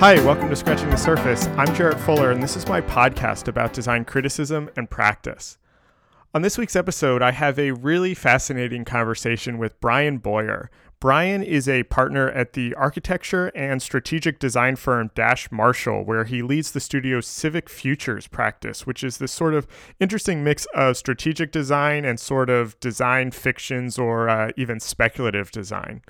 Hi, welcome to Scratching the Surface. I'm Jarrett Fuller, and this is my podcast about design criticism and practice. On this week's episode, I have a really fascinating conversation with Brian Boyer. Brian is a partner at the architecture and strategic design firm Dash Marshall, where he leads the studio's Civic Futures practice, which is this sort of interesting mix of strategic design and sort of design fictions or even speculative design.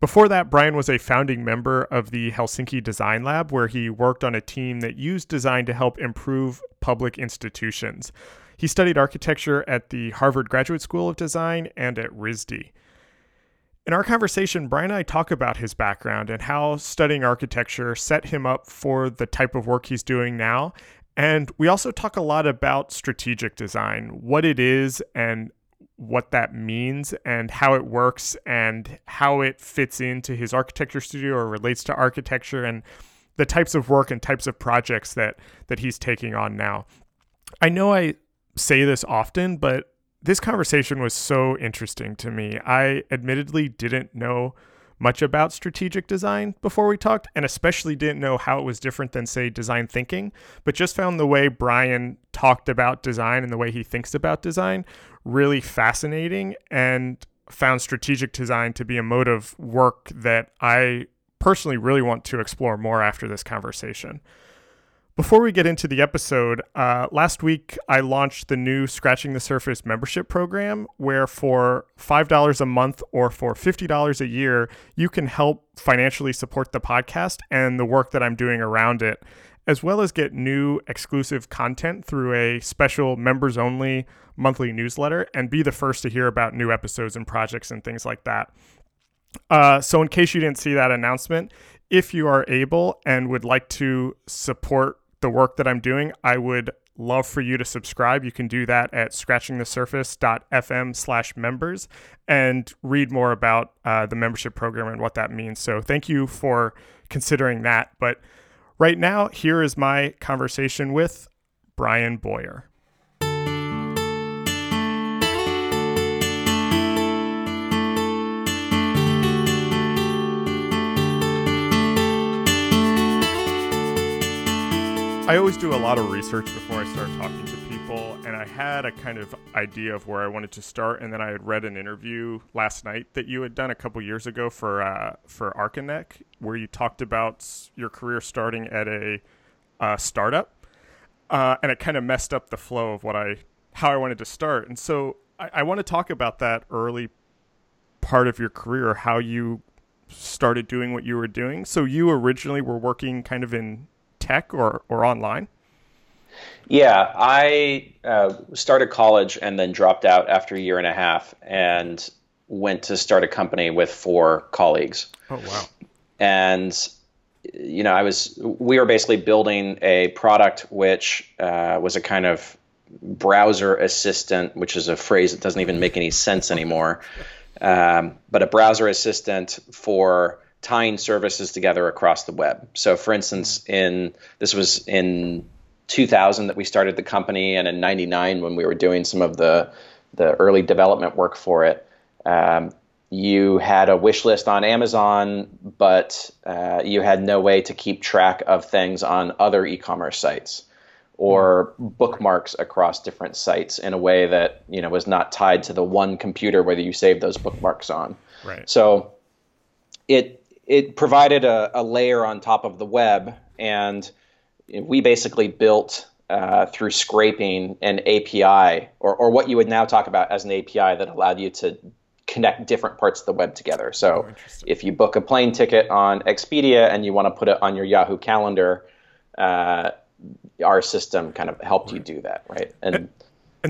Before that, Brian was a founding member of the Helsinki Design Lab, where he worked on a team that used design to help improve public institutions. He studied architecture at the Harvard Graduate School of Design and at RISD. In our conversation, Brian and I talk about his background and how studying architecture set him up for the type of work he's doing now. And we also talk a lot about strategic design, what it is and what that means and how it works and how it fits into his architecture studio or relates to architecture and the types of work and types of projects that he's taking on now. I know I say this often, but this conversation was so interesting to me. I admittedly didn't know much about strategic design before we talked, and especially didn't know how it was different than, say, design thinking, but just found the way Brian talked about design and the way he thinks about design really fascinating, and found strategic design to be a mode of work that I personally really want to explore more after this conversation. Before we get into the episode, last week I launched the new Scratching the Surface membership program, where for $5 a month or for $50 a year, you can help financially support the podcast and the work that I'm doing around it, as well as get new exclusive content through a special members-only monthly newsletter and be the first to hear about new episodes and projects and things like that. So in case you didn't see that announcement, if you are able and would like to support the work that I'm doing, I would love for you to subscribe. You can do that at scratchingthesurface.fm/members and read more about the membership program and what that means. So thank you for considering that. But right now, here is my conversation with Brian Boyer. I always do a lot of research before I start talking to people, and I had a kind of idea of where I wanted to start, and then I had read an interview last night that you had done a couple years ago for Arcanek, where you talked about your career starting at a startup, and it kind of messed up the flow of how I wanted to start. And so I want to talk about that early part of your career, how you started doing what you were doing. So you originally were working kind of in tech or online? Yeah, I started college and then dropped out after a year and a half and went to start a company with four colleagues. Oh, wow. And, you know, we were basically building a product which was a kind of browser assistant, which is a phrase that doesn't even make any sense anymore, but a browser assistant for tying services together across the web. So, for instance, this was in 2000 that we started the company, and in 99 when we were doing some of the early development work for it, you had a wish list on Amazon, but you had no way to keep track of things on other e-commerce sites or bookmarks across different sites in a way that, you know, was not tied to the one computer where you saved those bookmarks on. Right. So it provided a layer on top of the web, and we basically built through scraping an API or what you would now talk about as an API that allowed you to connect different parts of the web together. So if you book a plane ticket on Expedia and you want to put it on your Yahoo calendar, our system kind of helped you do that, right? And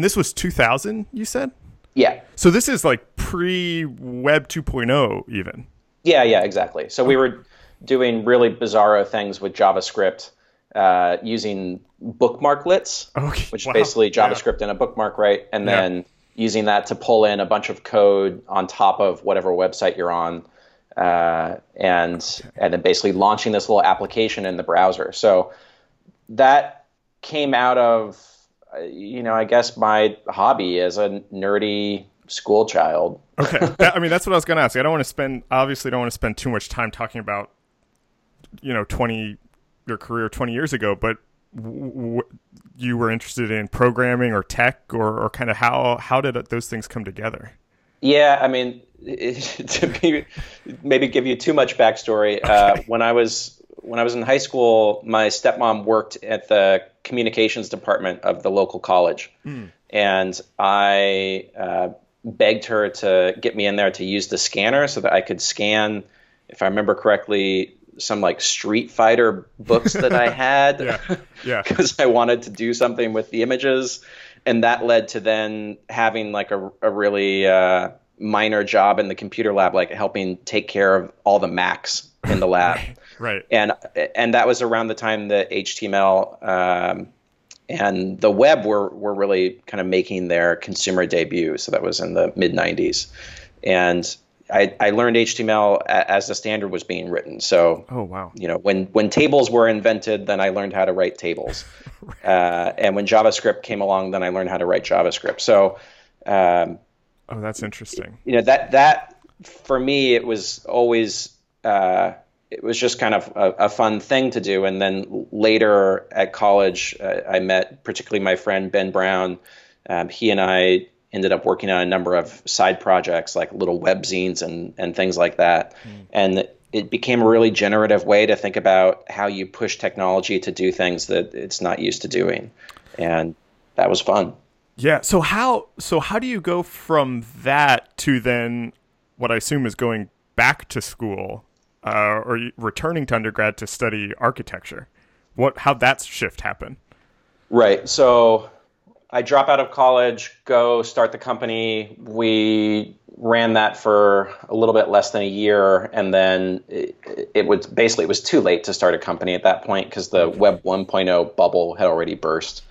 this was 2000, you said? Yeah. So this is like pre-Web 2.0 even. Yeah, exactly. So we were doing really bizarro things with JavaScript using bookmarklets, which is basically JavaScript in a bookmark, right? And then using that to pull in a bunch of code on top of whatever website you're on, and then basically launching this little application in the browser. So that came out of, you know, I guess my hobby as a nerdy school child. Okay. That's what I was going to ask. I don't want to spend too much time talking about, you know, 20 your career 20 years ago, but you were interested in programming or tech, or kind of how did those things come together? Yeah, I mean, maybe give you too much backstory. Okay. When I was in high school, my stepmom worked at the communications department of the local college, and I begged her to get me in there to use the scanner so that I could scan, if I remember correctly, some like Street Fighter books that I had, because I wanted to do something with the images. And that led to then having like a really minor job in the computer lab, like helping take care of all the Macs in the lab. Right. And that was around the time that HTML and the web were really kind of making their consumer debut. So that was in the mid-90s. And I learned HTML as the standard was being written. So, you know, when tables were invented, then I learned how to write tables. And when JavaScript came along, then I learned how to write JavaScript. So, oh, that's interesting. You know, that for me, it was always, it was just kind of a fun thing to do. And then later at college, I met particularly my friend, Ben Brown. He and I ended up working on a number of side projects like little webzines and things like that. And it became a really generative way to think about how you push technology to do things that it's not used to doing. And that was fun. Yeah. So how do you go from that to then what I assume is going back to school or returning to undergrad to study architecture? How'd that shift happen? Right. So I drop out of college, go start the company. We ran that for a little bit less than a year, and then it was too late to start a company at that point because the Web 1.0 bubble had already burst.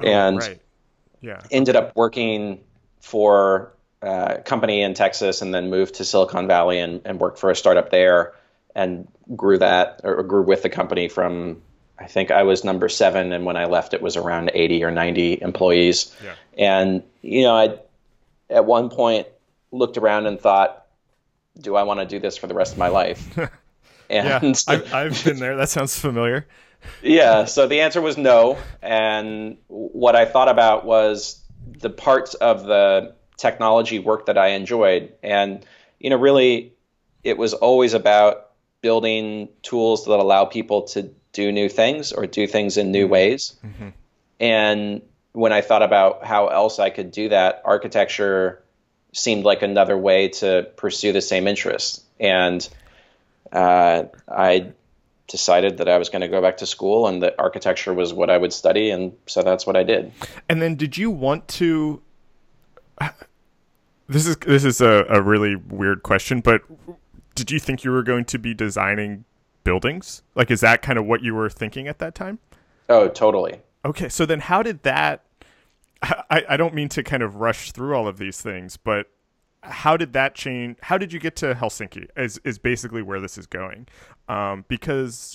Ended up working for a company in Texas, and then moved to Silicon Valley and worked for a startup there, and grew with the company from, I think I was number 7, and when I left, it was around 80 or 90 employees. Yeah. And, you know, I at one point looked around and thought, do I want to do this for the rest of my life? And I've been there. That sounds familiar. Yeah. So the answer was no. And what I thought about was the parts of the technology work that I enjoyed. And, you know, really, it was always about building tools that allow people to do new things or do things in new ways. And when I thought about how else I could do that, architecture seemed like another way to pursue the same interests. And I decided that I was going to go back to school and that architecture was what I would study. And so that's what I did. And then did you want to... This is a really weird question, but did you think you were going to be designing buildings? Like, is that kind of what you were thinking at that time? Oh, totally. Okay. So then how did that, I don't mean to kind of rush through all of these things, but how did that change? How did you get to Helsinki is basically where this is going. Because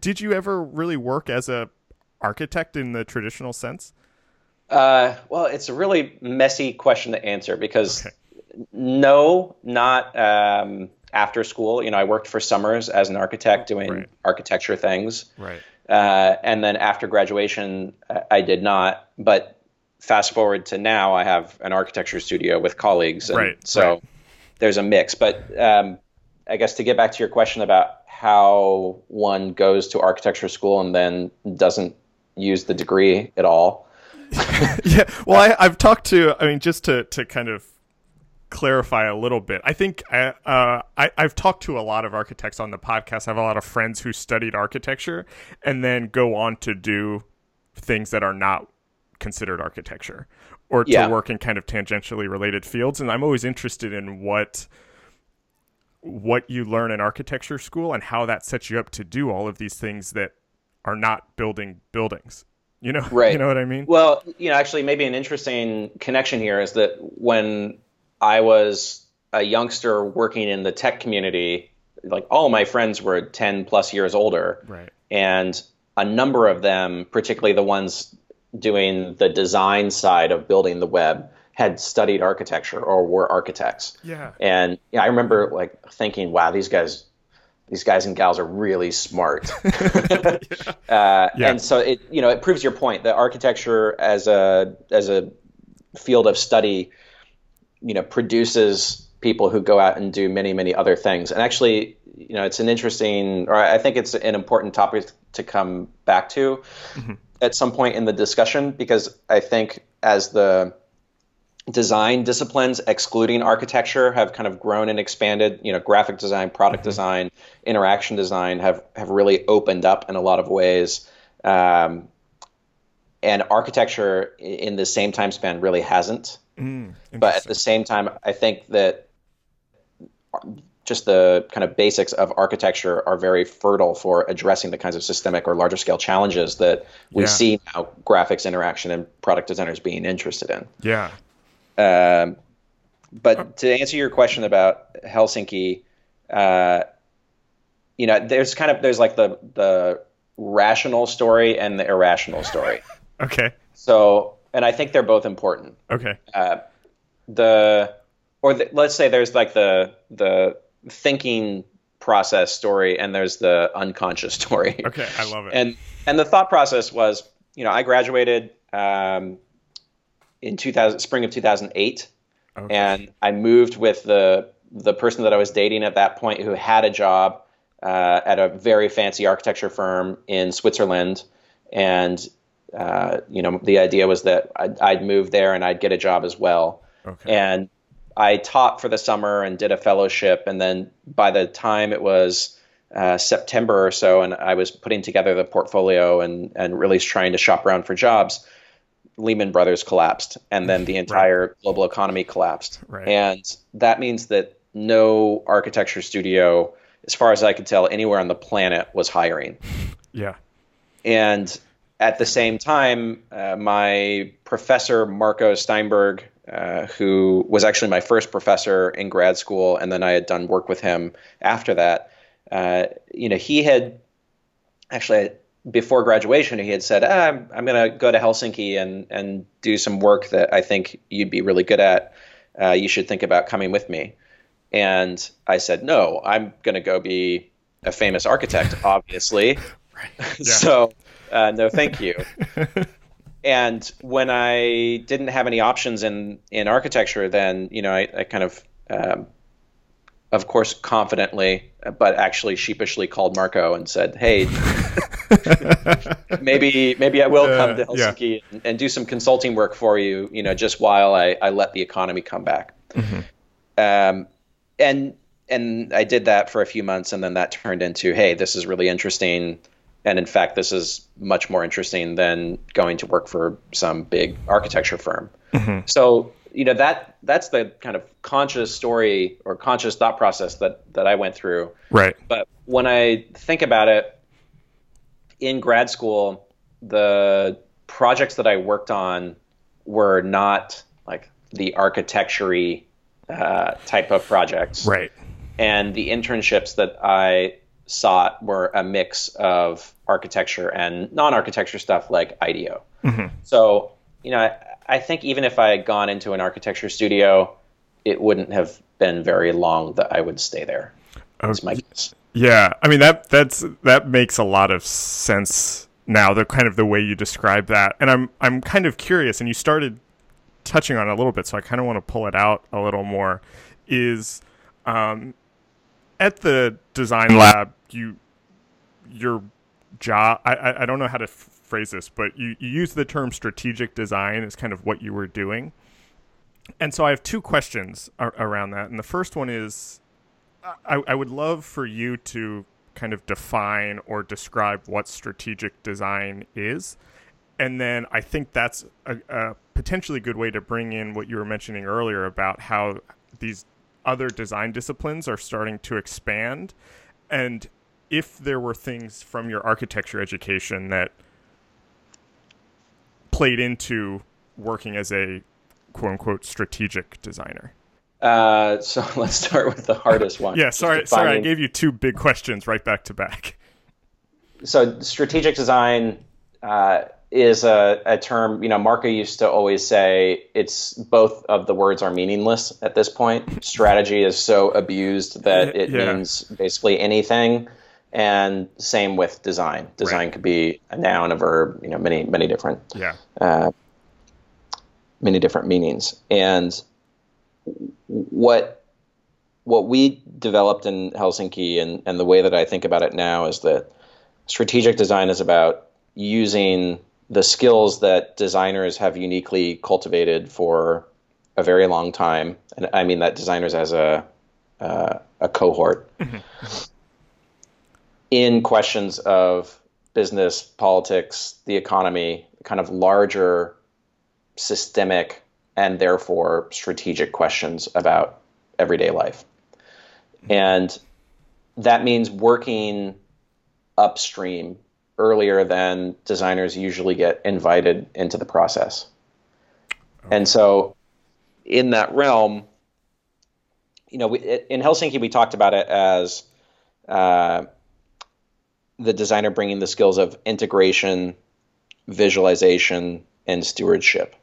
did you ever really work as a architect in the traditional sense? Well, it's a really messy question to answer because no, not, after school, you know, I worked for summers as an architect doing architecture things. And then after graduation, I did not. But fast forward to now, I have an architecture studio with colleagues. And so there's a mix. But I guess to get back to your question about how one goes to architecture school and then doesn't use the degree at all. Well, I've talked to, I mean, just to kind of clarify a little bit. I think I've talked to a lot of architects on the podcast. I have a lot of friends who studied architecture and then go on to do things that are not considered architecture or to work in kind of tangentially related fields. And I'm always interested in what you learn in architecture school and how that sets you up to do all of these things that are not building buildings. You know what I mean? Well, you know, actually maybe an interesting connection here is that when I was a youngster working in the tech community, like all my friends were 10 plus years older. And a number of them, particularly the ones doing the design side of building the web, had studied architecture or were architects. And I remember like thinking, wow, these guys these guys and gals are really smart. And so it, you know, it proves your point. The architecture as a field of study, you know, produces people who go out and do many, many other things. And actually, you know, it's an interesting, or I think it's an important topic to come back to at some point in the discussion, because I think as the design disciplines, excluding architecture, have kind of grown and expanded, you know, graphic design, product design, interaction design have really opened up in a lot of ways. And architecture in the same time span really hasn't. But at the same time, I think that just the kind of basics of architecture are very fertile for addressing the kinds of systemic or larger scale challenges that we see now graphics, interaction, and product designers being interested in. But to answer your question about Helsinki, you know, there's kind of, there's like the rational story and the irrational story. So, and I think they're both important. Let's say there's like the thinking process story and there's the unconscious story. I love it. And the thought process was, you know, I graduated in spring of 2008, and I moved with the person that I was dating at that point, who had a job at a very fancy architecture firm in Switzerland, and you know, the idea was that I'd move there and I'd get a job as well. And I taught for the summer and did a fellowship, and then by the time it was September or so, and I was putting together the portfolio and really trying to shop around for jobs, Lehman Brothers collapsed, and then the entire global economy collapsed. And that means that no architecture studio, as far as I could tell, anywhere on the planet was hiring. And at the same time, my professor, Marco Steinberg, who was actually my first professor in grad school, and then I had done work with him after that, you know, he had actually – before graduation, he had said, I'm going to go to Helsinki and do some work that I think you'd be really good at. You should think about coming with me. And I said, no, I'm going to go be a famous architect, obviously. So no, thank you. And when I didn't have any options in architecture, then, you know, I kind of course, confidently, but actually sheepishly called Marco and said, hey, maybe I will come to Helsinki and do some consulting work for you, you know, just while I let the economy come back. And I did that for a few months, and then that turned into, hey, this is really interesting. And in fact, this is much more interesting than going to work for some big architecture firm. So, you know, that's the kind of conscious story or conscious thought process that I went through. But when I think about it, in grad school, the projects that I worked on were not like the architecture-y type of projects. And the internships that I sought were a mix of architecture and non-architecture stuff like IDEO. So, you know, I think even if I had gone into an architecture studio, it wouldn't have been very long that I would stay there. That's my guess. Yeah, I mean, that makes a lot of sense now, the kind of the way you describe that. And I'm kind of curious, and you started touching on it a little bit, so I kind of want to pull it out a little more, is at the design lab, your job, I don't know how to phrase this, but you use the term strategic design as kind of what you were doing. And so I have two questions around that. And the first one is, I would love for you to kind of define or describe what strategic design is. And then I think that's a potentially good way to bring in what you were mentioning earlier about how these other design disciplines are starting to expand. And if there were things from your architecture education that played into working as a quote-unquote strategic designer. So let's start with the hardest one. Sorry, I gave you two big questions right back to back. So strategic design is a term, you know, Marco used to always say it's both of the words are meaningless at this point. Strategy is so abused that it means basically anything. And same with design. Design could be a noun, a verb, you know, many different, many different meanings. And what we developed in Helsinki and the way that I think about it now is that strategic design is about using the skills that designers have uniquely cultivated for a very long time. And I mean that designers as a cohort. In questions of business, politics, the economy, kind of larger systemic and therefore strategic questions about everyday life. And that means working upstream earlier than designers usually get invited into the process. Okay. And so in that realm, you know, in Helsinki, we talked about it as the designer bringing the skills of integration, visualization, and stewardship.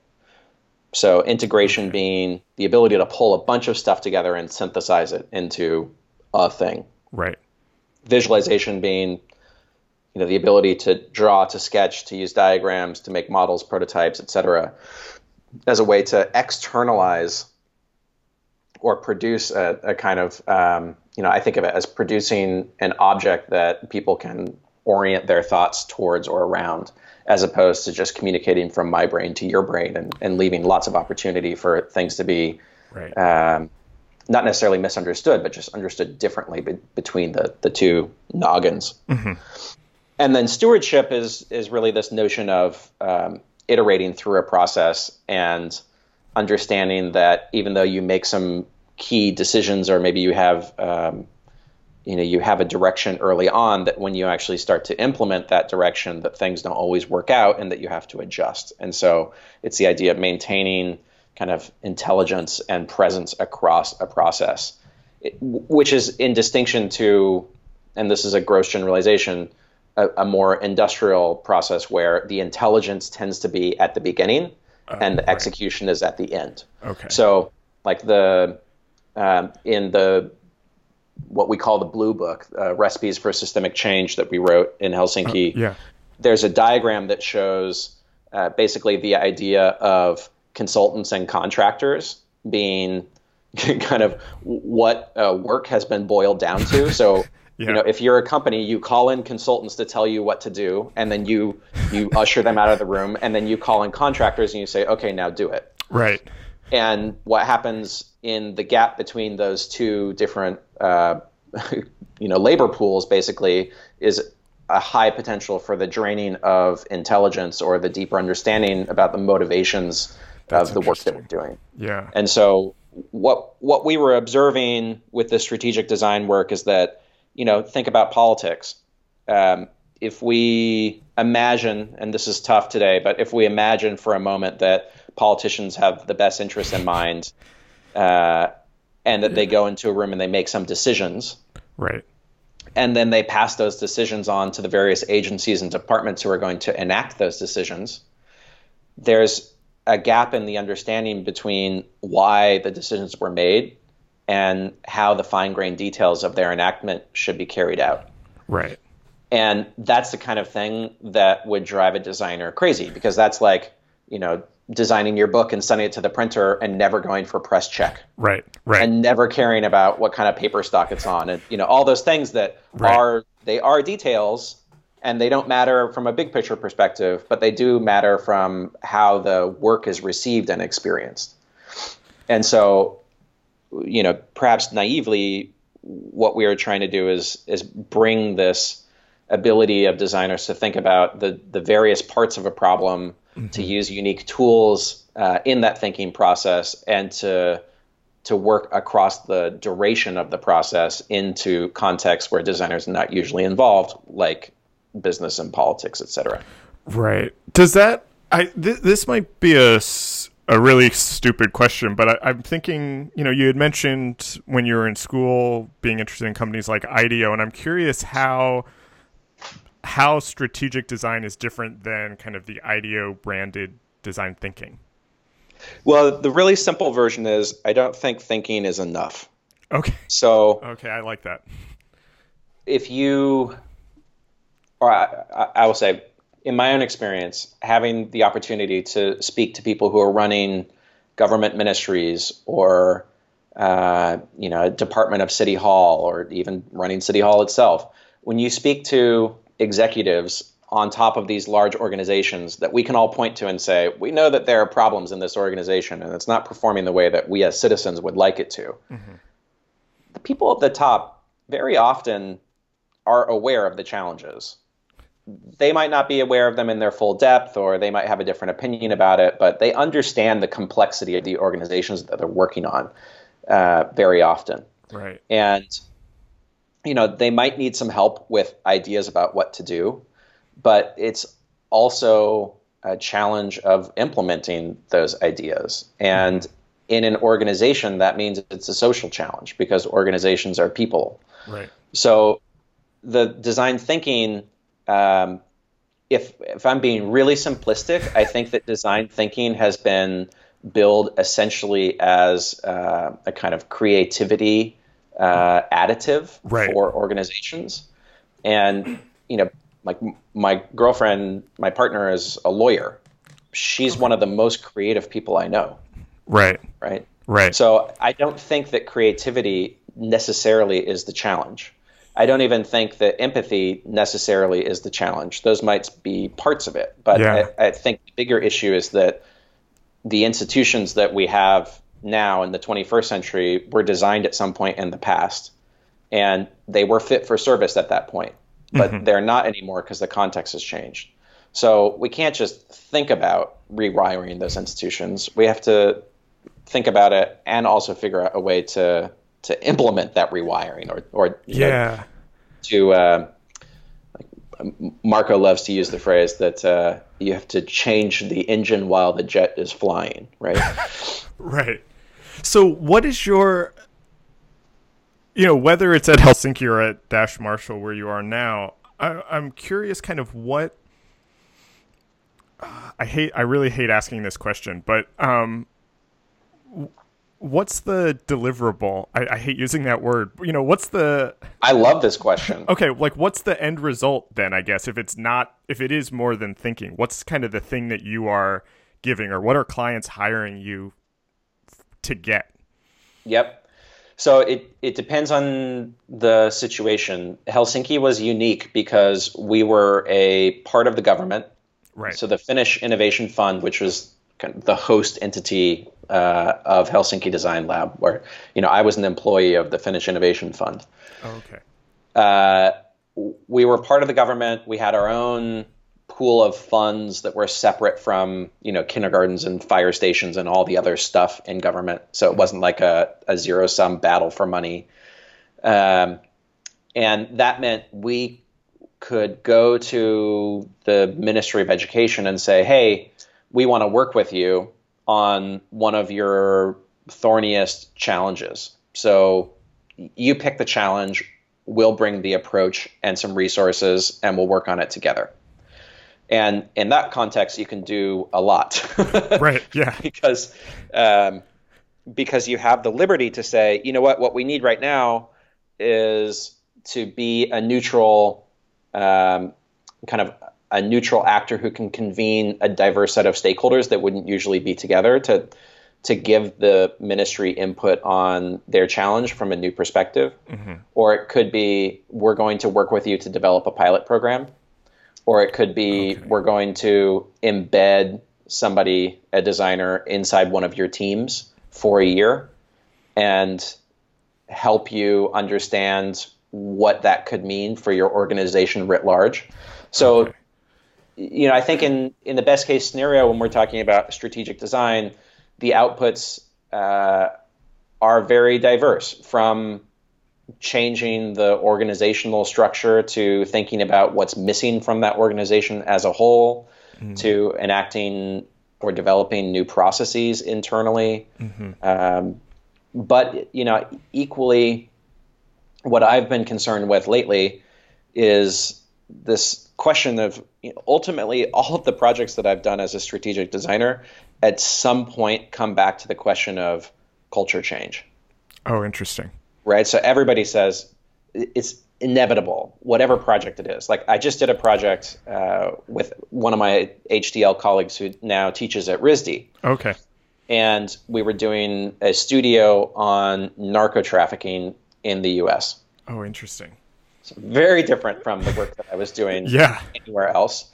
So integration being the ability to pull a bunch of stuff together and synthesize it into a thing. Right. Visualization being, you know, the ability to draw, to sketch, to use diagrams, to make models, prototypes, et cetera, as a way to externalize or produce a kind of, you know, I think of it as producing an object that people can orient their thoughts towards or around, as opposed to just communicating from my brain to your brain and leaving lots of opportunity for things to be not necessarily misunderstood, but just understood differently between the two noggins. Mm-hmm. And then stewardship is really this notion of iterating through a process and understanding that even though you make some key decisions, or maybe you have you know, you have a direction early on, that when you actually start to implement that direction, that things don't always work out and that you have to adjust. And so it's the idea of maintaining kind of intelligence and presence across a process, which is in distinction to, and this is a gross generalization, a more industrial process where the intelligence tends to be at the beginning and the execution is at the end. Okay. So like the, in the, what we call the blue book, Recipes for Systemic Change that we wrote in Helsinki. There's a diagram that shows basically the idea of consultants and contractors being kind of what work has been boiled down to. So, you know, if you're a company, you call in consultants to tell you what to do, and then you usher them out of the room, and then you call in contractors and you say, okay, now do it. Right. And what happens in the gap between those two different, you know, labor pools basically is a high potential for the draining of intelligence or the deeper understanding about the motivations of the work that we're doing. Yeah. And so what we were observing with the strategic design work is that, you know, think about politics. If we imagine, and this is tough today, but if we imagine for a moment that politicians have the best interests in mind, and that they go into a room and they make some decisions. Right. And then they pass those decisions on to the various agencies and departments who are going to enact those decisions. There's a gap in the understanding between why the decisions were made and how the fine-grained details of their enactment should be carried out. Right. And that's the kind of thing that would drive a designer crazy, because that's like, you know, designing your book and sending it to the printer and never going for press check. Right, right. And never caring about what kind of paper stock it's on. And, you know, all those things that are details, and they don't matter from a big picture perspective, but they do matter from how the work is received and experienced. And so, you know, perhaps naively, what we are trying to do is bring this ability of designers to think about the various parts of a problem, mm-hmm. to use unique tools in that thinking process, and to work across the duration of the process into contexts where designers are not usually involved, like business and politics, et cetera. Right. Does that, this might be a really stupid question, but I'm thinking, you know, you had mentioned when you were in school being interested in companies like IDEO, and I'm curious how how strategic design is different than kind of the IDEO branded design thinking? Well, the really simple version is I don't think thinking is enough. Okay. So. Okay, I like that. If you, or I will say, in my own experience, having the opportunity to speak to people who are running government ministries or, Department of City Hall, or even running City Hall itself, when you speak to executives on top of these large organizations that we can all point to and say, we know that there are problems in this organization and it's not performing the way that we as citizens would like it to. Mm-hmm. The people at the top very often are aware of the challenges. They might not be aware of them in their full depth, or they might have a different opinion about it, but they understand the complexity of the organizations that they're working on very often. Right. And, they might need some help with ideas about what to do, but it's also a challenge of implementing those ideas. And in an organization, that means it's a social challenge because organizations are people. Right. So the design thinking... If I'm being really simplistic, I think that design thinking has been billed essentially as a kind of creativity additive right. for organizations. And, like my girlfriend, my partner is a lawyer. She's one of the most creative people I know. Right. Right. Right. So I don't think that creativity necessarily is the challenge. I don't even think that empathy necessarily is the challenge. Those might be parts of it. But yeah. I think the bigger issue is that the institutions that we have now in the 21st century were designed at some point in the past. And they were fit for service at that point. But mm-hmm. they're not anymore because the context has changed. So we can't just think about rewiring those institutions. We have to think about it and also figure out a way to implement that rewiring Marco loves to use the phrase that you have to change the engine while the jet is flying, right? Right. So what is your, whether it's at Helsinki or at Dash Marshall where you are now, I'm curious kind of what, I really hate asking this question, but what's the deliverable? I hate using that word. What's the... I love this question. Okay, what's the end result then, I guess, if it is more than thinking? What's kind of the thing that you are giving, or what are clients hiring you to get? Yep. So it depends on the situation. Helsinki was unique because we were a part of the government. Right. So the Finnish Innovation Fund, which was kind of the host entity of Helsinki Design Lab, where I was an employee of the Finnish Innovation Fund. Oh, okay. We were part of the government. We had our own pool of funds that were separate from kindergartens and fire stations and all the other stuff in government. So it wasn't like a zero-sum battle for money. And that meant we could go to the Ministry of Education and say, hey, we want to work with you on one of your thorniest challenges. So you pick the challenge, we'll bring the approach and some resources, and we'll work on it together. And in that context, you can do a lot. Right, yeah. Because you have the liberty to say, what we need right now is to be a neutral, a neutral actor who can convene a diverse set of stakeholders that wouldn't usually be together to give the ministry input on their challenge from a new perspective. Mm-hmm. Or it could be, we're going to work with you to develop a pilot program. Or it could be, okay, we're going to embed somebody, a designer, inside one of your teams for a year and help you understand what that could mean for your organization writ large. So, okay. I think in the best case scenario, when we're talking about strategic design, the outputs are very diverse, from changing the organizational structure to thinking about what's missing from that organization as a whole, mm-hmm, to enacting or developing new processes internally. Mm-hmm. But equally, what I've been concerned with lately is this question of, you know, ultimately all of the projects that I've done as a strategic designer at some point come back to the question of culture change. Oh, interesting. Right. So everybody says it's inevitable, whatever project it is. Like I just did a project with one of my HDL colleagues who now teaches at RISD. Okay. And we were doing a studio on narco trafficking in the US. Oh, interesting. So very different from the work that I was doing yeah. anywhere else.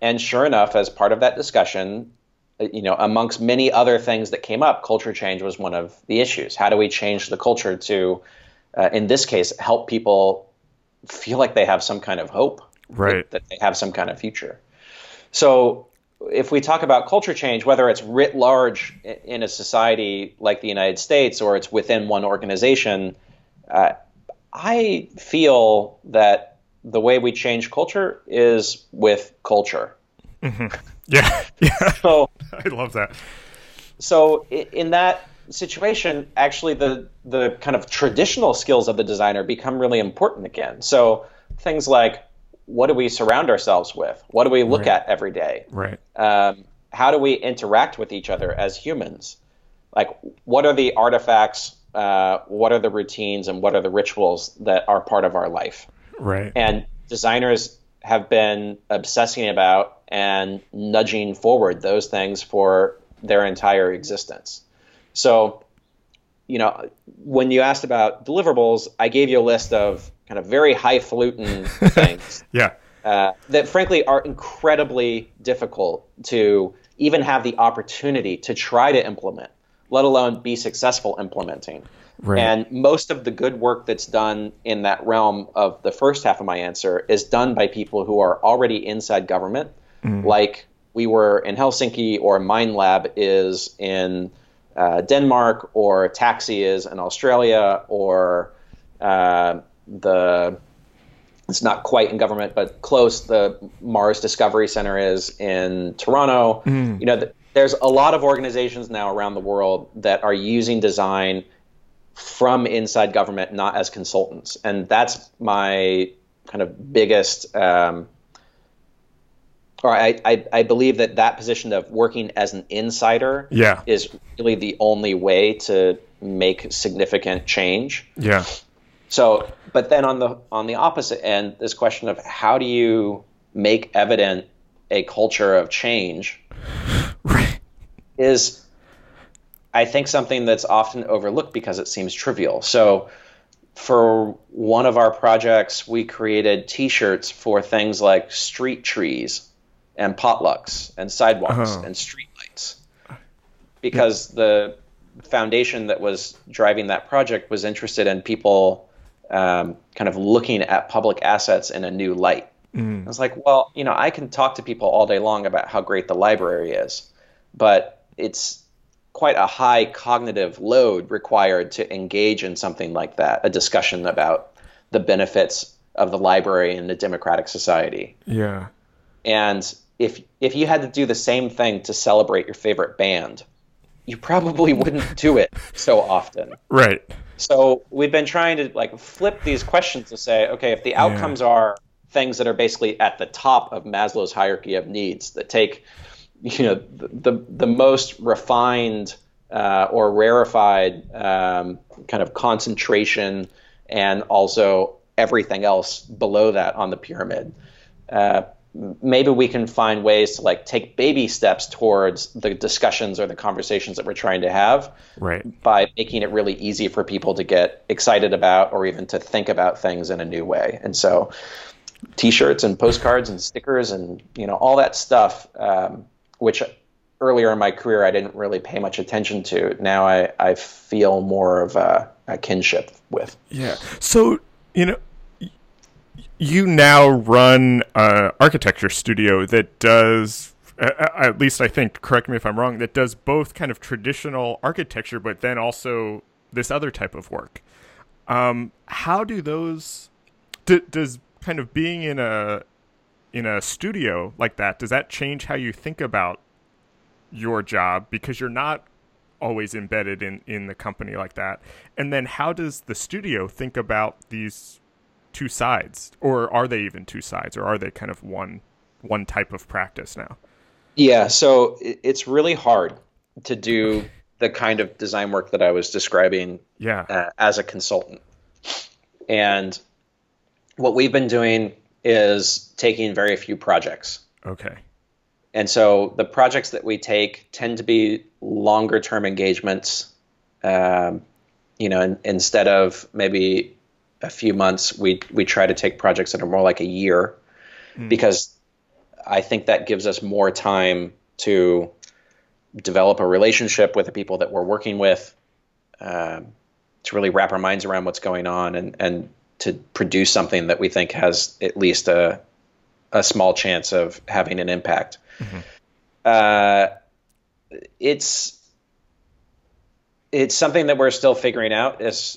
And sure enough, as part of that discussion, you know, amongst many other things that came up, culture change was one of the issues. How do we change the culture to, in this case, help people feel like they have some kind of hope, right? That they have some kind of future. So if we talk about culture change, whether it's writ large in a society like the United States or it's within one organization, I feel that the way we change culture is with culture. Mm-hmm. Yeah. Yeah. So I love that. So in that situation, actually the kind of traditional skills of the designer become really important again. So things like, what do we surround ourselves with? What do we look right. at every day? Right. How do we interact with each other as humans? Like, what are the artifacts? What are the routines and what are the rituals that are part of our life? Right. And designers have been obsessing about and nudging forward those things for their entire existence. So, you know, when you asked about deliverables, I gave you a list of kind of very highfalutin things yeah. That frankly are incredibly difficult to even have the opportunity to try to implement, let alone be successful implementing. Right. And most of the good work that's done in that realm of the first half of my answer is done by people who are already inside government, mm-hmm. like we were in Helsinki, or Mind Lab is in Denmark, or Taxi is in Australia, or it's not quite in government, but close, the Mars Discovery Center is in Toronto. Mm. You know, there's a lot of organizations now around the world that are using design from inside government, not as consultants. And that's my kind of biggest, I believe that position of working as an insider yeah. is really the only way to make significant change. Yeah. So, but then on the opposite end, this question of how do you make evident a culture of change right. is, I think, something that's often overlooked because it seems trivial. So for one of our projects, we created T-shirts for things like street trees and potlucks and sidewalks and streetlights, because yeah. the foundation that was driving that project was interested in people kind of looking at public assets in a new light. Mm. I was like, well, you know, I can talk to people all day long about how great the library is, but it's quite a high cognitive load required to engage in something like that, a discussion about the benefits of the library in a democratic society. Yeah. And if you had to do the same thing to celebrate your favorite band, you probably wouldn't do it so often. Right. So we've been trying to like flip these questions to say, okay, if the outcomes yeah. are things that are basically at the top of Maslow's hierarchy of needs, that take, you know, the most refined or rarefied kind of concentration, and also everything else below that on the pyramid. Maybe we can find ways to like take baby steps towards the discussions or the conversations that we're trying to have right. by making it really easy for people to get excited about or even to think about things in a new way. And so T-shirts and postcards and stickers and, you know, all that stuff, which earlier in my career I didn't really pay much attention to. Now I feel more of a kinship with. Yeah. So, you know, you now run an architecture studio that does, at least I think, correct me if I'm wrong, that does both kind of traditional architecture, but then also this other type of work. How do those, does kind of being in a studio like that, does that change how you think about your job? Because you're not always embedded in the company like that. And then how does the studio think about these two sides, or are they even two sides, or are they kind of one type of practice now? Yeah, so it's really hard to do the kind of design work that I was describing as a consultant. And what we've been doing is taking very few projects. Okay. And so the projects that we take tend to be longer term engagements. Instead of maybe a few months, we try to take projects that are more like a year, because I think that gives us more time to develop a relationship with the people that we're working with, to really wrap our minds around what's going on and to produce something that we think has at least a small chance of having an impact. Mm-hmm. It's something that we're still figuring out is,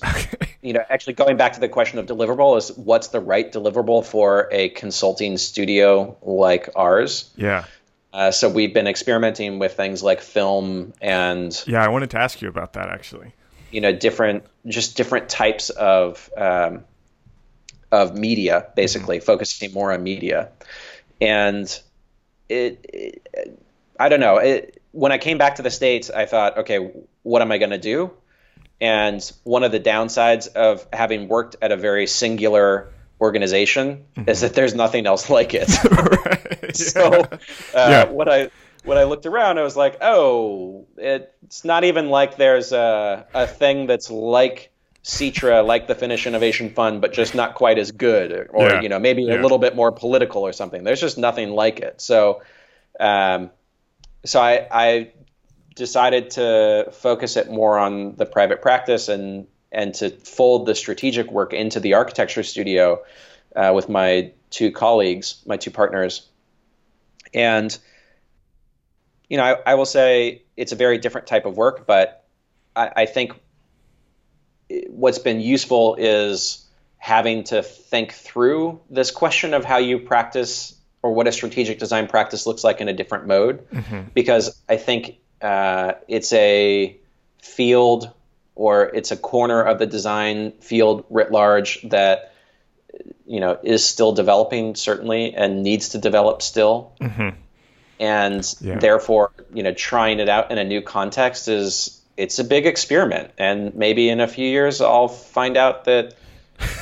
actually going back to the question of deliverable is what's the right deliverable for a consulting studio like ours. Yeah. So we've been experimenting with things like film and. Yeah. I wanted to ask you about that actually. Different types of media, basically focusing more on media. And I don't know. When I came back to the States, I thought, okay, what am I going to do? And one of the downsides of having worked at a very singular organization is that there's nothing else like it. Right. When I looked around, I was like, oh, it's not even like there's a thing that's like CITRA, like the Finnish Innovation Fund, but just not quite as good, or a little bit more political or something. There's just nothing like it. So, I decided to focus it more on the private practice and to fold the strategic work into the architecture studio with my two colleagues, my two partners. And, I will say it's a very different type of work, but I think what's been useful is having to think through this question of how you practice or what a strategic design practice looks like in a different mode, because I think it's a field or it's a corner of the design field writ large that, is still developing certainly and needs to develop still. Mm-hmm. And therefore, trying it out in a new context it's a big experiment. And maybe in a few years I'll find out that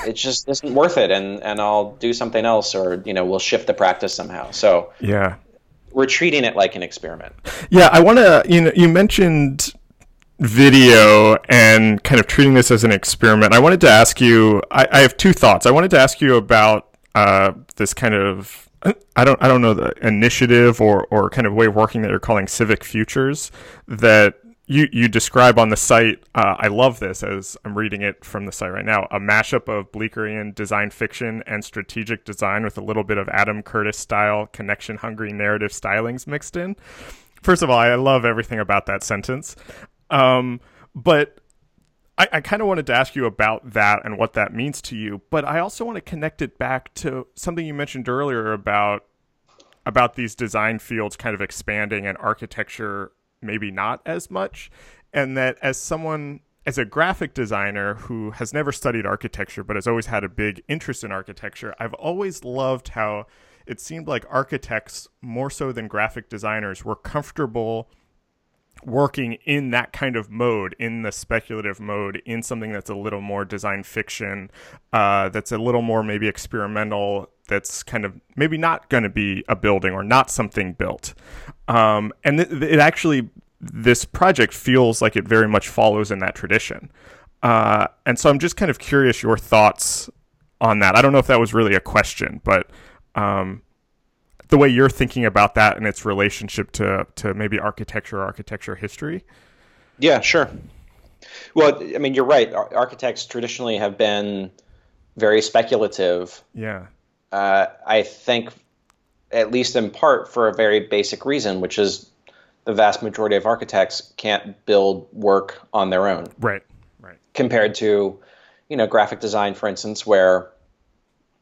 it just isn't worth it, and I'll do something else, or we'll shift the practice somehow. So we're treating it like an experiment. Yeah, I want to. You mentioned video and kind of treating this as an experiment. I wanted to ask you. I have two thoughts. I wanted to ask you about this kind of. I don't know the initiative or kind of way of working that you're calling Civic Futures that. You describe on the site, I love this as I'm reading it from the site right now, a mashup of Bleakerian design fiction and strategic design with a little bit of Adam Curtis-style, connection-hungry narrative stylings mixed in. First of all, I love everything about that sentence. But I kind of wanted to ask you about that and what that means to you. But I also want to connect it back to something you mentioned earlier about these design fields kind of expanding and architecture maybe not as much, and that as a graphic designer who has never studied architecture but has always had a big interest in architecture, I've always loved how it seemed like architects, more so than graphic designers, were comfortable working in that kind of mode, in the speculative mode, in something that's a little more design fiction, that's a little more maybe experimental, that's kind of maybe not going to be a building or not something built. And it actually, this project feels like it very much follows in that tradition. And so I'm just kind of curious your thoughts on that. I don't know if that was really a question, but the way you're thinking about that and its relationship to maybe architecture history. Yeah, sure. Well, I mean, you're right. Architects traditionally have been very speculative. Yeah. I think at least in part for a very basic reason, which is the vast majority of architects can't build work on their own. Right. Compared to, graphic design, for instance, where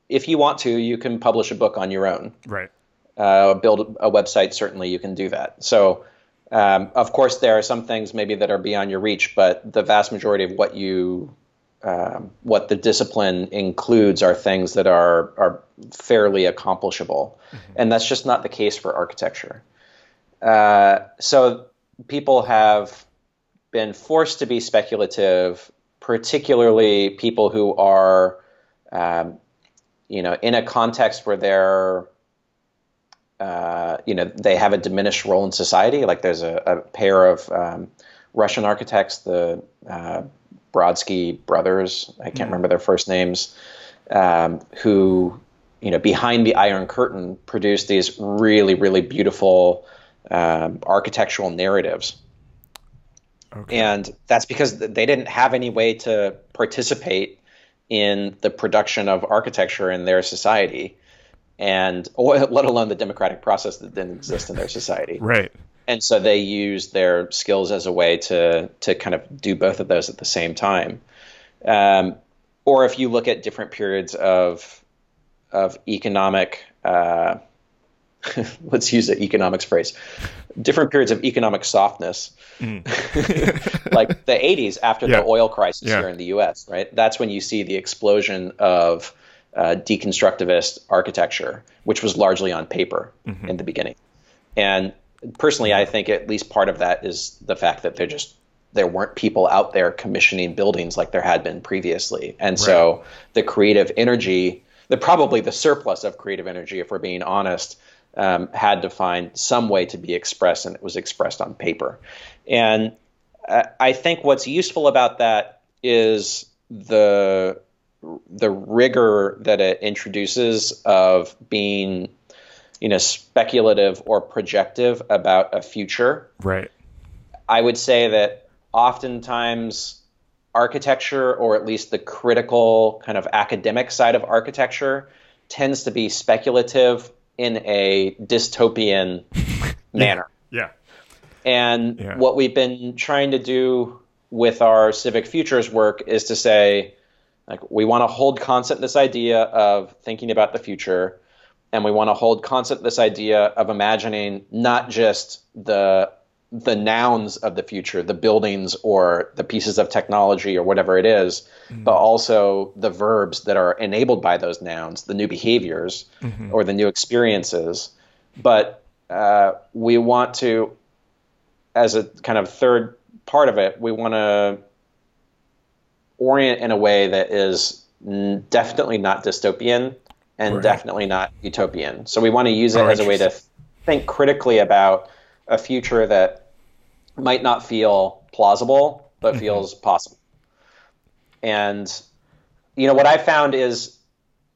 if you want to, you can publish a book on your own. Right. Build a website, certainly you can do that. So, of course, there are some things maybe that are beyond your reach, but the vast majority of what you what the discipline includes are things that are fairly accomplishable. Mm-hmm. And that's just not the case for architecture. So people have been forced to be speculative, particularly people who are, in a context where they're, they have a diminished role in society. Like there's a pair of Russian architects, the Brodsky brothers, I can't remember their first names, who, behind the Iron Curtain produced these really, really beautiful architectural narratives. Okay. And that's because they didn't have any way to participate in the production of architecture in their society, and let alone the democratic process that didn't exist in their society. Right. And so they used their skills as a way to kind of do both of those at the same time. Or if you look at different periods of economic, let's use the economics phrase, different periods of economic softness, like the 80s after the oil crisis here in the US, right? That's when you see the explosion of deconstructivist architecture, which was largely on paper in the beginning. And personally, I think at least part of that is the fact that there weren't people out there commissioning buildings like there had been previously. And so the creative energy, probably the surplus of creative energy, if we're being honest, had to find some way to be expressed, and it was expressed on paper. And I think what's useful about that is the rigor that it introduces of being speculative or projective about a future. Right. I would say that oftentimes architecture, or at least the critical kind of academic side of architecture, tends to be speculative in a dystopian manner. Yeah. And what we've been trying to do with our Civic Futures work is to say, like, we want to hold constant this idea of thinking about the future. And we want to hold constant this idea of imagining not just the nouns of the future, the buildings or the pieces of technology or whatever it is, but also the verbs that are enabled by those nouns, the new behaviors or the new experiences. But we want to, as a kind of third part of it, we want to orient in a way that is definitely not dystopian and definitely not utopian. So we want to use it as a way to think critically about a future that might not feel plausible, but feels possible. And, what I found is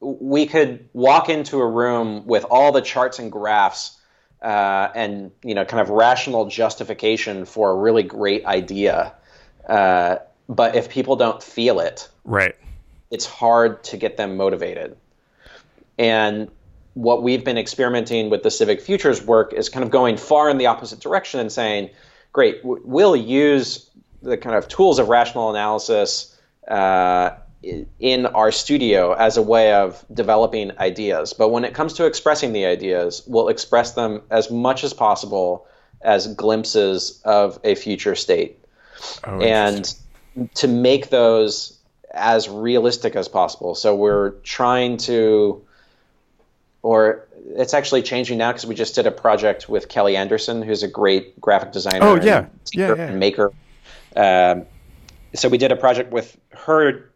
we could walk into a room with all the charts and graphs and, kind of rational justification for a really great idea. But if people don't feel it, it's hard to get them motivated. And what we've been experimenting with the Civic Futures work is kind of going far in the opposite direction and saying, great, we'll use the kind of tools of rational analysis in our studio as a way of developing ideas. But when it comes to expressing the ideas, we'll express them as much as possible as glimpses of a future state. And to make those as realistic as possible. So we're trying to... Or it's actually changing now because we just did a project with Kelly Anderson, who's a great graphic designer and maker. So we did a project with her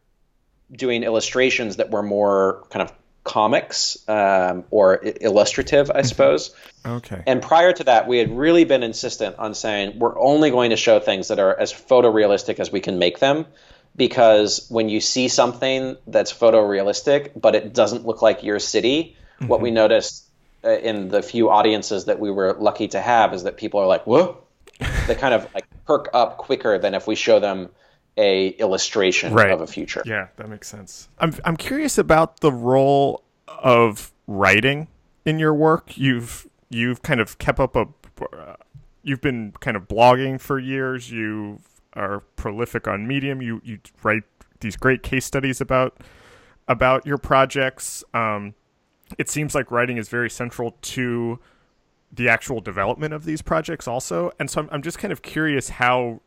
doing illustrations that were more kind of comics or illustrative, I suppose. And prior to that, we had really been insistent on saying we're only going to show things that are as photorealistic as we can make them. Because when you see something that's photorealistic, but it doesn't look like your city... What we noticed in the few audiences that we were lucky to have is that people are like, whoa, they kind of like perk up quicker than if we show them a illustration of a future. Yeah, that makes sense. I'm curious about the role of writing in your work. You've kind of kept up you've been kind of blogging for years. You are prolific on Medium. You write these great case studies about your projects. It seems like writing is very central to the actual development of these projects also. And so I'm just kind of curious how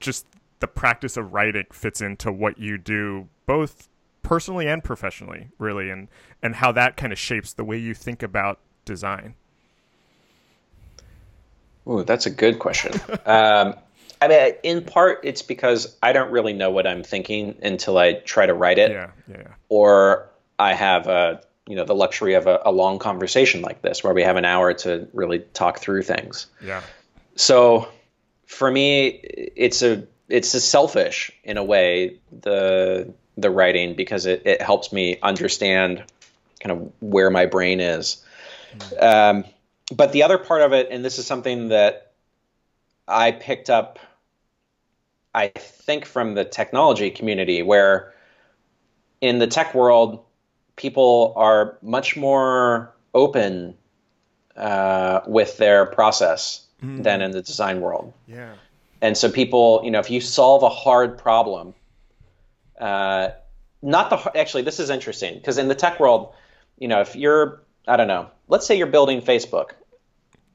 just the practice of writing fits into what you do both personally and professionally, really, and how that kind of shapes the way you think about design? Ooh, that's a good question. I mean, in part, it's because I don't really know what I'm thinking until I try to write it. Yeah. Or I have the luxury of a long conversation like this where we have an hour to really talk through things. Yeah. So for me, it's selfish in a way, the writing, because it helps me understand kind of where my brain is. Mm-hmm. But the other part of it, and this is something that I picked up, I think, from the technology community, where in the tech world, people are much more open with their process than in the design world. Yeah. And so people, if you solve a hard problem, actually, this is interesting, because in the tech world, if you're, I don't know, let's say you're building Facebook.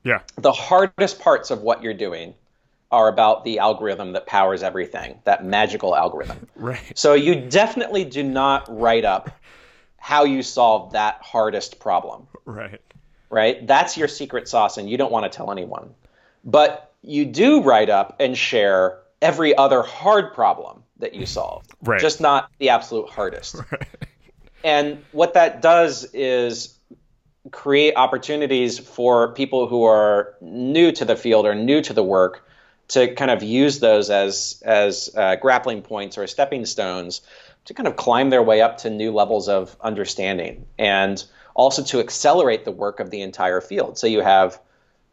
Yeah. The hardest parts of what you're doing are about the algorithm that powers everything, that magical algorithm. Right. So you definitely do not write up how you solve that hardest problem. Right? That's your secret sauce, and you don't want to tell anyone. But you do write up and share every other hard problem that you solve, right, just not the absolute hardest. Right. And what that does is create opportunities for people who are new to the field or new to the work to kind of use those as grappling points or stepping stones to kind of climb their way up to new levels of understanding, and also to accelerate the work of the entire field. So you have,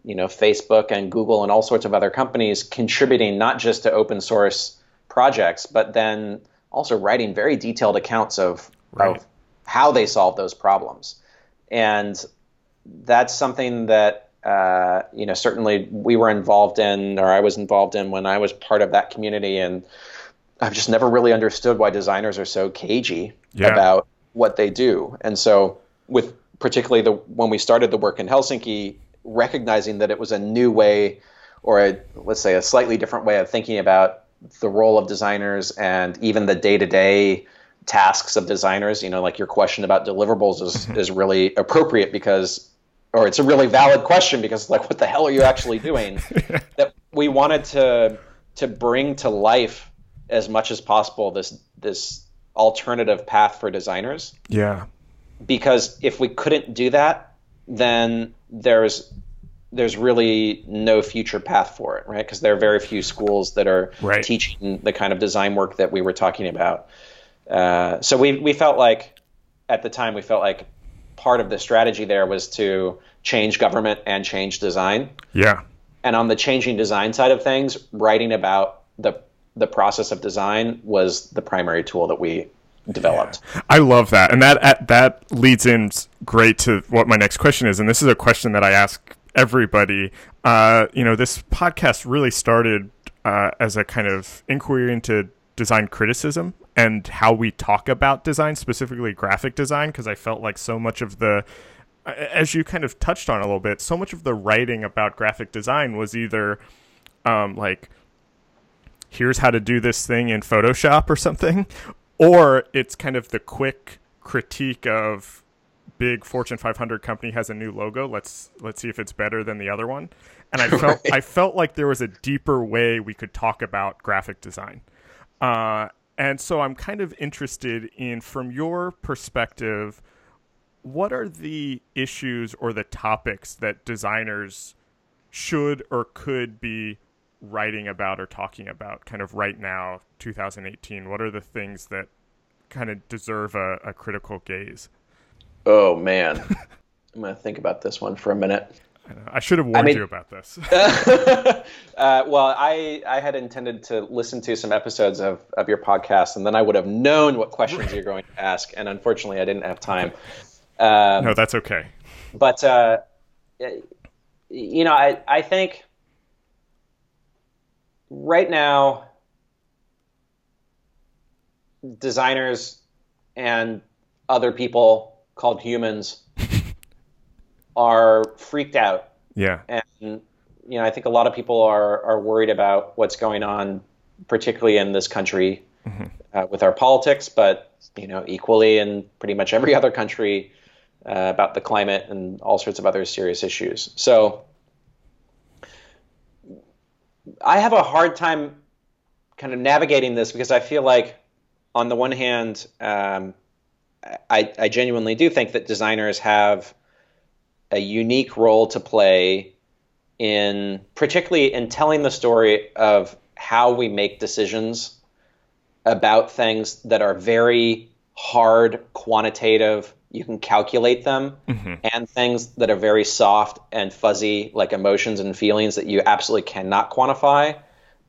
Facebook and Google and all sorts of other companies contributing not just to open source projects, but then also writing very detailed accounts of how they solve those problems. And that's something that, certainly we were involved in, or I was involved in when I was part of that community. And I've just never really understood why designers are so cagey about what they do. And so with particularly when we started the work in Helsinki, recognizing that it was a new way, or let's say a slightly different way of thinking about the role of designers and even the day-to-day tasks of designers, like your question about deliverables is really appropriate, because, or it's a really valid question, because like, what the hell are you actually doing? That we wanted to bring to life as much as possible this alternative path for designers. Yeah. Because if we couldn't do that, then there's really no future path for it, right? Because there are very few schools that are teaching the kind of design work that we were talking about. So we felt like, at the time, part of the strategy there was to change government and change design. Yeah. And on the changing design side of things, writing about the process of design was the primary tool that we developed. Yeah. I love that. And that leads in great to what my next question is. And this is a question that I ask everybody. This podcast really started as a kind of inquiry into design criticism and how we talk about design, specifically graphic design, because I felt like so much of the, as you kind of touched on a little bit, so much of the writing about graphic design was either here's how to do this thing in Photoshop or something, or it's kind of the quick critique of big Fortune 500 company has a new logo. Let's see if it's better than the other one. And I felt I felt like there was a deeper way we could talk about graphic design. And so I'm kind of interested in, from your perspective, what are the issues or the topics that designers should or could be writing about or talking about kind of right now, 2018? What are the things that kind of deserve a critical gaze? Oh, man. I'm going to think about this one for a minute. I should have warned you about this. Well, I had intended to listen to some episodes of your podcast, and then I would have known what questions you're going to ask. And unfortunately, I didn't have time. No, that's okay. But, I think right now designers and other people called humans are freaked out. Yeah. And I think a lot of people are worried about what's going on particularly in this country with our politics, but equally in pretty much every other country about the climate and all sorts of other serious issues. So I have a hard time kind of navigating this because I feel like on the one hand, I genuinely do think that designers have a unique role to play in particularly in telling the story of how we make decisions about things that are very hard, quantitative, you can calculate them, and things that are very soft and fuzzy, like emotions and feelings that you absolutely cannot quantify,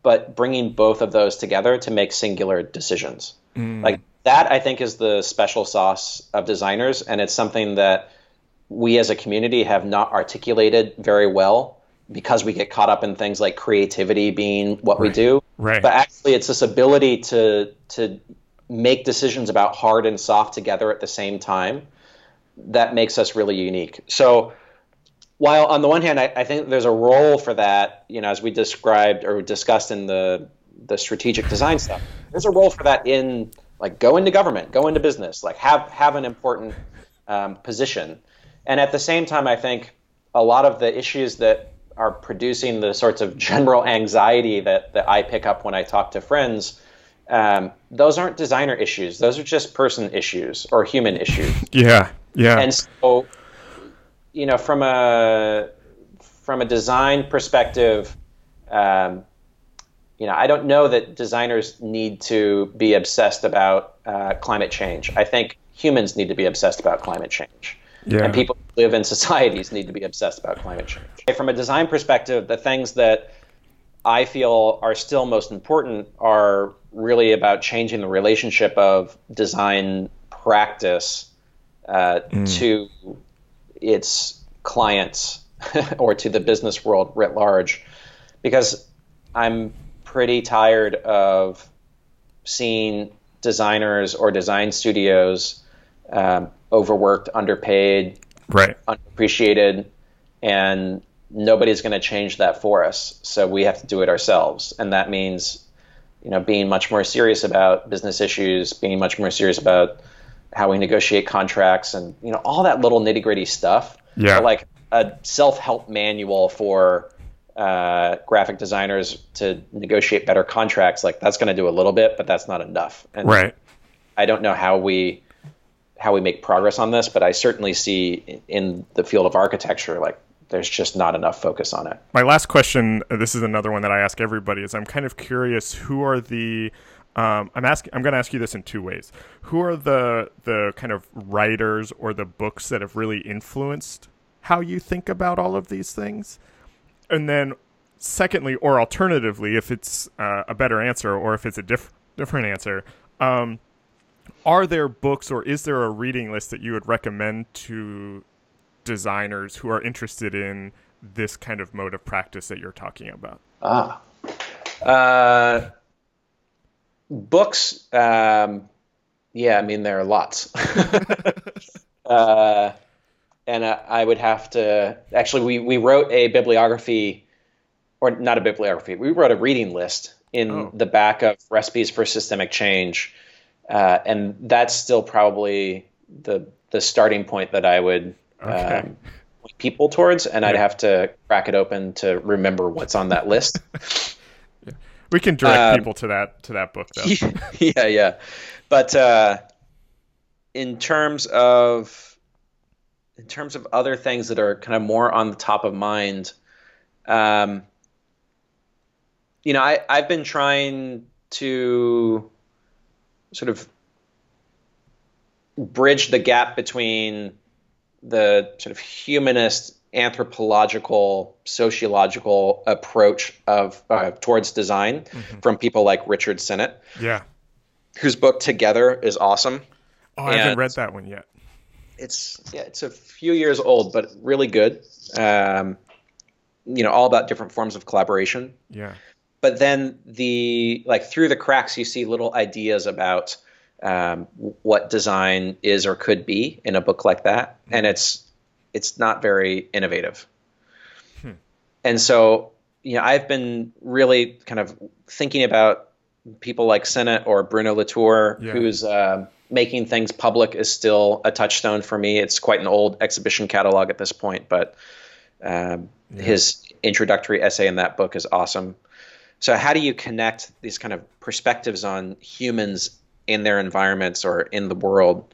but bringing both of those together to make singular decisions. Like that, I think, is the special sauce of designers, and it's something that we as a community have not articulated very well, because we get caught up in things like creativity being what we do. But actually it's this ability to make decisions about hard and soft together at the same time that makes us really unique. So while on the one hand, I think there's a role for that, as we described or discussed in the strategic design stuff, there's a role for that in like go into government, go into business, like have an important position. And at the same time, I think a lot of the issues that are producing the sorts of general anxiety that I pick up when I talk to friends, those aren't designer issues. Those are just person issues or human issues. And so, from a design perspective, I don't know that designers need to be obsessed about climate change. I think humans need to be obsessed about climate change. And people who live in societies need to be obsessed about climate change. From a design perspective, the things that I feel are still most important are really about changing the relationship of design practice to its clients or to the business world writ large, because I'm pretty tired of seeing designers or design studios overworked, underpaid, unappreciated, and nobody's going to change that for us. So we have to do it ourselves. And that means, being much more serious about business issues, being much more serious about how we negotiate contracts and, all that little nitty gritty stuff. But like a self-help manual for graphic designers to negotiate better contracts. Like that's going to do a little bit, but that's not enough. And I don't know how we make progress on this, but I certainly see in the field of architecture, like there's just not enough focus on it. My last question, this is another one that I ask everybody, is I'm kind of curious, who are the, I'm going to ask you this in two ways. Who are the kind of writers or the books that have really influenced how you think about all of these things? And then secondly, or alternatively, if it's a better answer or if it's a different answer, are there books or is there a reading list that you would recommend to designers who are interested in this kind of mode of practice that you're talking about? Books. There are lots. And I would have to, actually, we wrote a bibliography, or not a bibliography, we wrote a reading list in the back of Recipes for Systemic Change. And that's still probably the starting point that I would point people towards, and I'd have to crack it open to remember what's on that list. We can direct people to that book, though. But in terms of other things that are kind of more on the top of mind, I've been trying to sort of bridge the gap between the sort of humanist, anthropological, sociological approach of towards design from people like Richard Sennett, whose book Together is awesome. I haven't read that one yet. It's a few years old, but really good. All about different forms of collaboration. But then through the cracks, you see little ideas about what design is or could be in a book like that. And it's not very innovative. And so, I've been really kind of thinking about people like Sennett or Bruno Latour, yeah. who's Making Things Public is still a touchstone for me. It's quite an old exhibition catalog at this point, but yeah. his introductory essay in that book is awesome. So how do you connect these kind of perspectives on humans in their environments or in the world,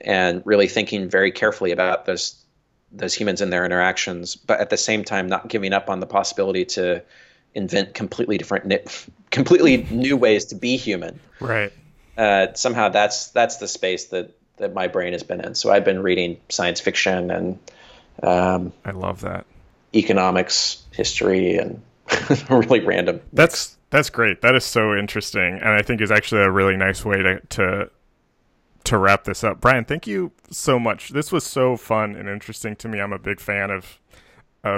and really thinking very carefully about those humans and their interactions, but at the same time not giving up on the possibility to invent completely new ways to be human. Right. Somehow that's the space that my brain has been in. So I've been reading science fiction and I love that. Economics, history, and really random. That's great. That is so interesting, and I think is actually a really nice way to wrap this up. Brian, thank you so much. This was so fun and interesting to me. I'm a big fan of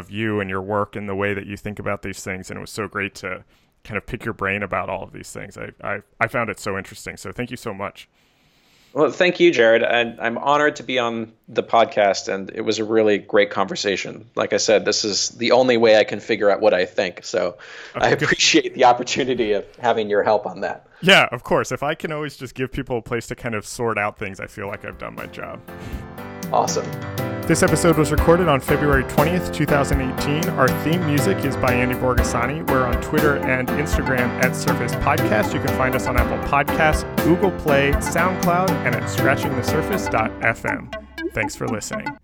you and your work and the way that you think about these things, and it was so great to kind of pick your brain about all of these things. I found it so interesting. So thank you so much. Well, thank you, Jared. I'm honored to be on the podcast, and it was a really great conversation. Like I said, this is the only way I can figure out what I think. So okay, I appreciate the opportunity of having your help on that. Yeah, of course. If I can always just give people a place to kind of sort out things, I feel like I've done my job. Awesome. This episode was recorded on February 20th, 2018. Our theme music is by Andy Borgasani. We're on Twitter and Instagram at Surface Podcast. You can find us on Apple Podcasts, Google Play, SoundCloud, and at scratchingthesurface.fm. Thanks for listening.